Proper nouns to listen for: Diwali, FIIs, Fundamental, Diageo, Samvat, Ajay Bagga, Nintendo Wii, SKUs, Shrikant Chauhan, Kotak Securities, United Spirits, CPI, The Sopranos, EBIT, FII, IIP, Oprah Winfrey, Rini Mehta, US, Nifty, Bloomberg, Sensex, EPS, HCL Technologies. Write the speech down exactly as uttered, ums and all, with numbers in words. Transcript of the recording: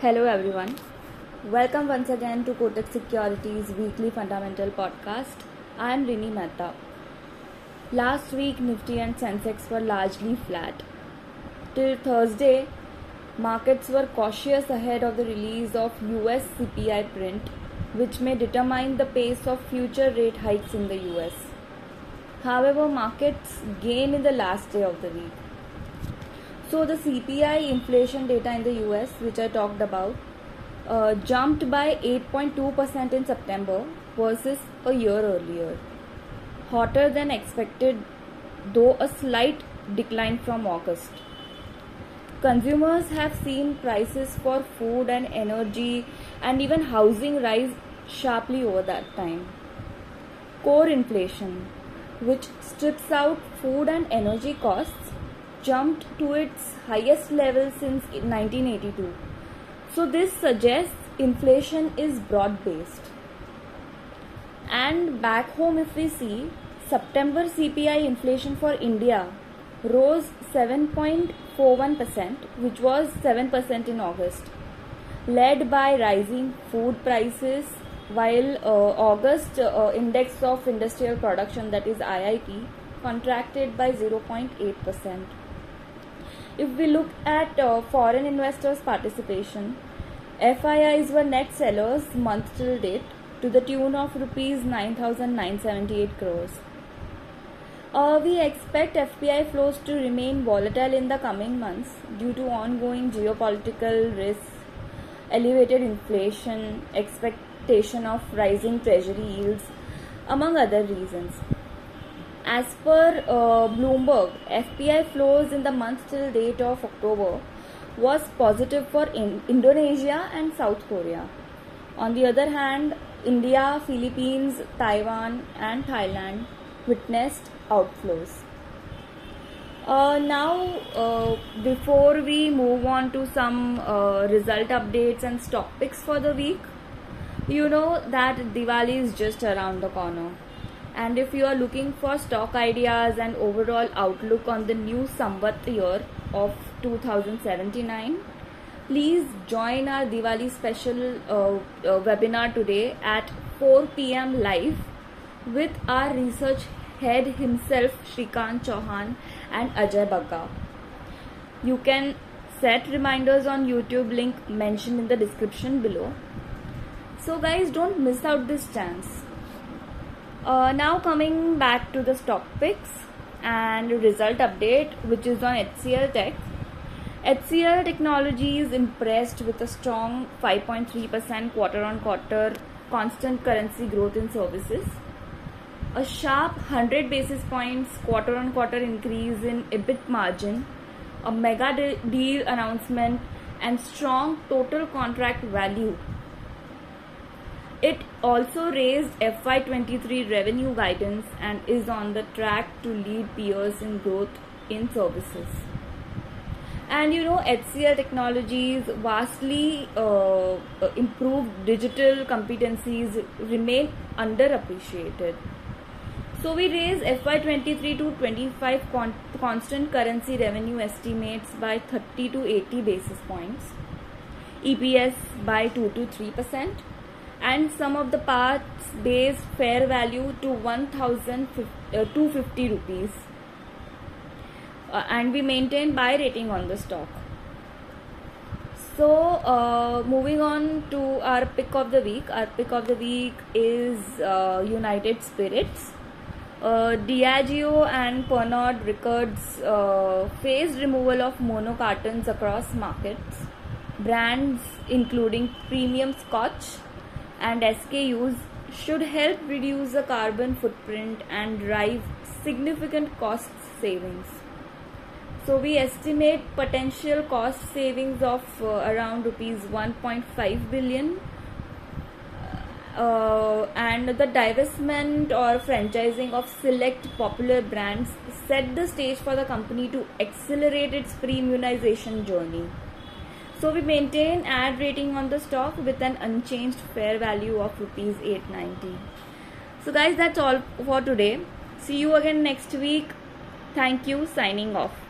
Hello everyone, welcome once again to Kotak Securities weekly fundamental podcast. I am Rini Mehta. Last week Nifty and Sensex were largely flat. Till Thursday, markets were cautious ahead of the release of U S C P I print, which may determine the pace of future rate hikes in the U S. However, markets gained in the last day of the week. So the C P I inflation data in the U S, which I talked about, uh, jumped by eight point two percent in September versus a year earlier. Hotter than expected, though a slight decline from August. Consumers have seen prices for food and energy and even housing rise sharply over that time. Core inflation, which strips out food and energy costs, jumped to its highest level since nineteen eighty-two. So this suggests inflation is broad-based. And back home, if we see, September C P I inflation for India rose seven point four one percent, which was seven percent in August, led by rising food prices, while uh, August uh, index of industrial production, that is I I P, contracted by zero point eight percent. If we look at uh, foreign investors' participation, F I Is were net sellers month till date to the tune of rupees nine thousand nine hundred seventy-eight crores. Uh, we expect F I I flows to remain volatile in the coming months due to ongoing geopolitical risks, elevated inflation, expectation of rising treasury yields, among other reasons. As per uh, Bloomberg, F I I flows in the month till date of October was positive for in- Indonesia and South Korea. On the other hand, India, Philippines, Taiwan and Thailand witnessed outflows. Uh, now, uh, before we move on to some uh, result updates and stock picks for the week, you know that Diwali is just around the corner. And if you are looking for stock ideas and overall outlook on the new Samvat year of two thousand seventy-nine, please join our Diwali special uh, uh, webinar today at four p.m. live with our research head himself, Shrikant Chauhan and Ajay Bagga. You can set reminders on YouTube link mentioned in the description below. So guys, don't miss out this chance. Uh, now coming back to the stock picks and result update, which is on H C L Tech. H C L Technologies impressed with a strong five point three percent quarter-on-quarter constant currency growth in services, a sharp one hundred basis points quarter-on-quarter increase in E B I T margin, a mega de- deal announcement, and strong total contract value. It also raised F Y twenty-three revenue guidance and is on the track to lead peers in growth in services. And you know, H C L Technologies vastly uh, improved digital competencies remain underappreciated. So we raised F Y twenty-three to twenty-five con- constant currency revenue estimates by thirty to eighty basis points, E P S by two to three percent. And some of the parts based fair value to one thousand two hundred fifty rupees, uh, and we maintain buy rating on the stock. So uh, moving on to our pick of the week. Our pick of the week is uh, United Spirits. Uh, Diageo and Pernod Ricard's uh, phased removal of mono cartons across markets. Brands including premium scotch and S K Us should help reduce the carbon footprint and drive significant cost savings. So we estimate potential cost savings of uh, around rupees one point five billion, uh, and the divestment or franchising of select popular brands set the stage for the company to accelerate its premiumization journey. So we maintain ad rating on the stock with an unchanged fair value of rupees eight ninety. So guys, that's all for today. See you again next week. Thank you. Signing off.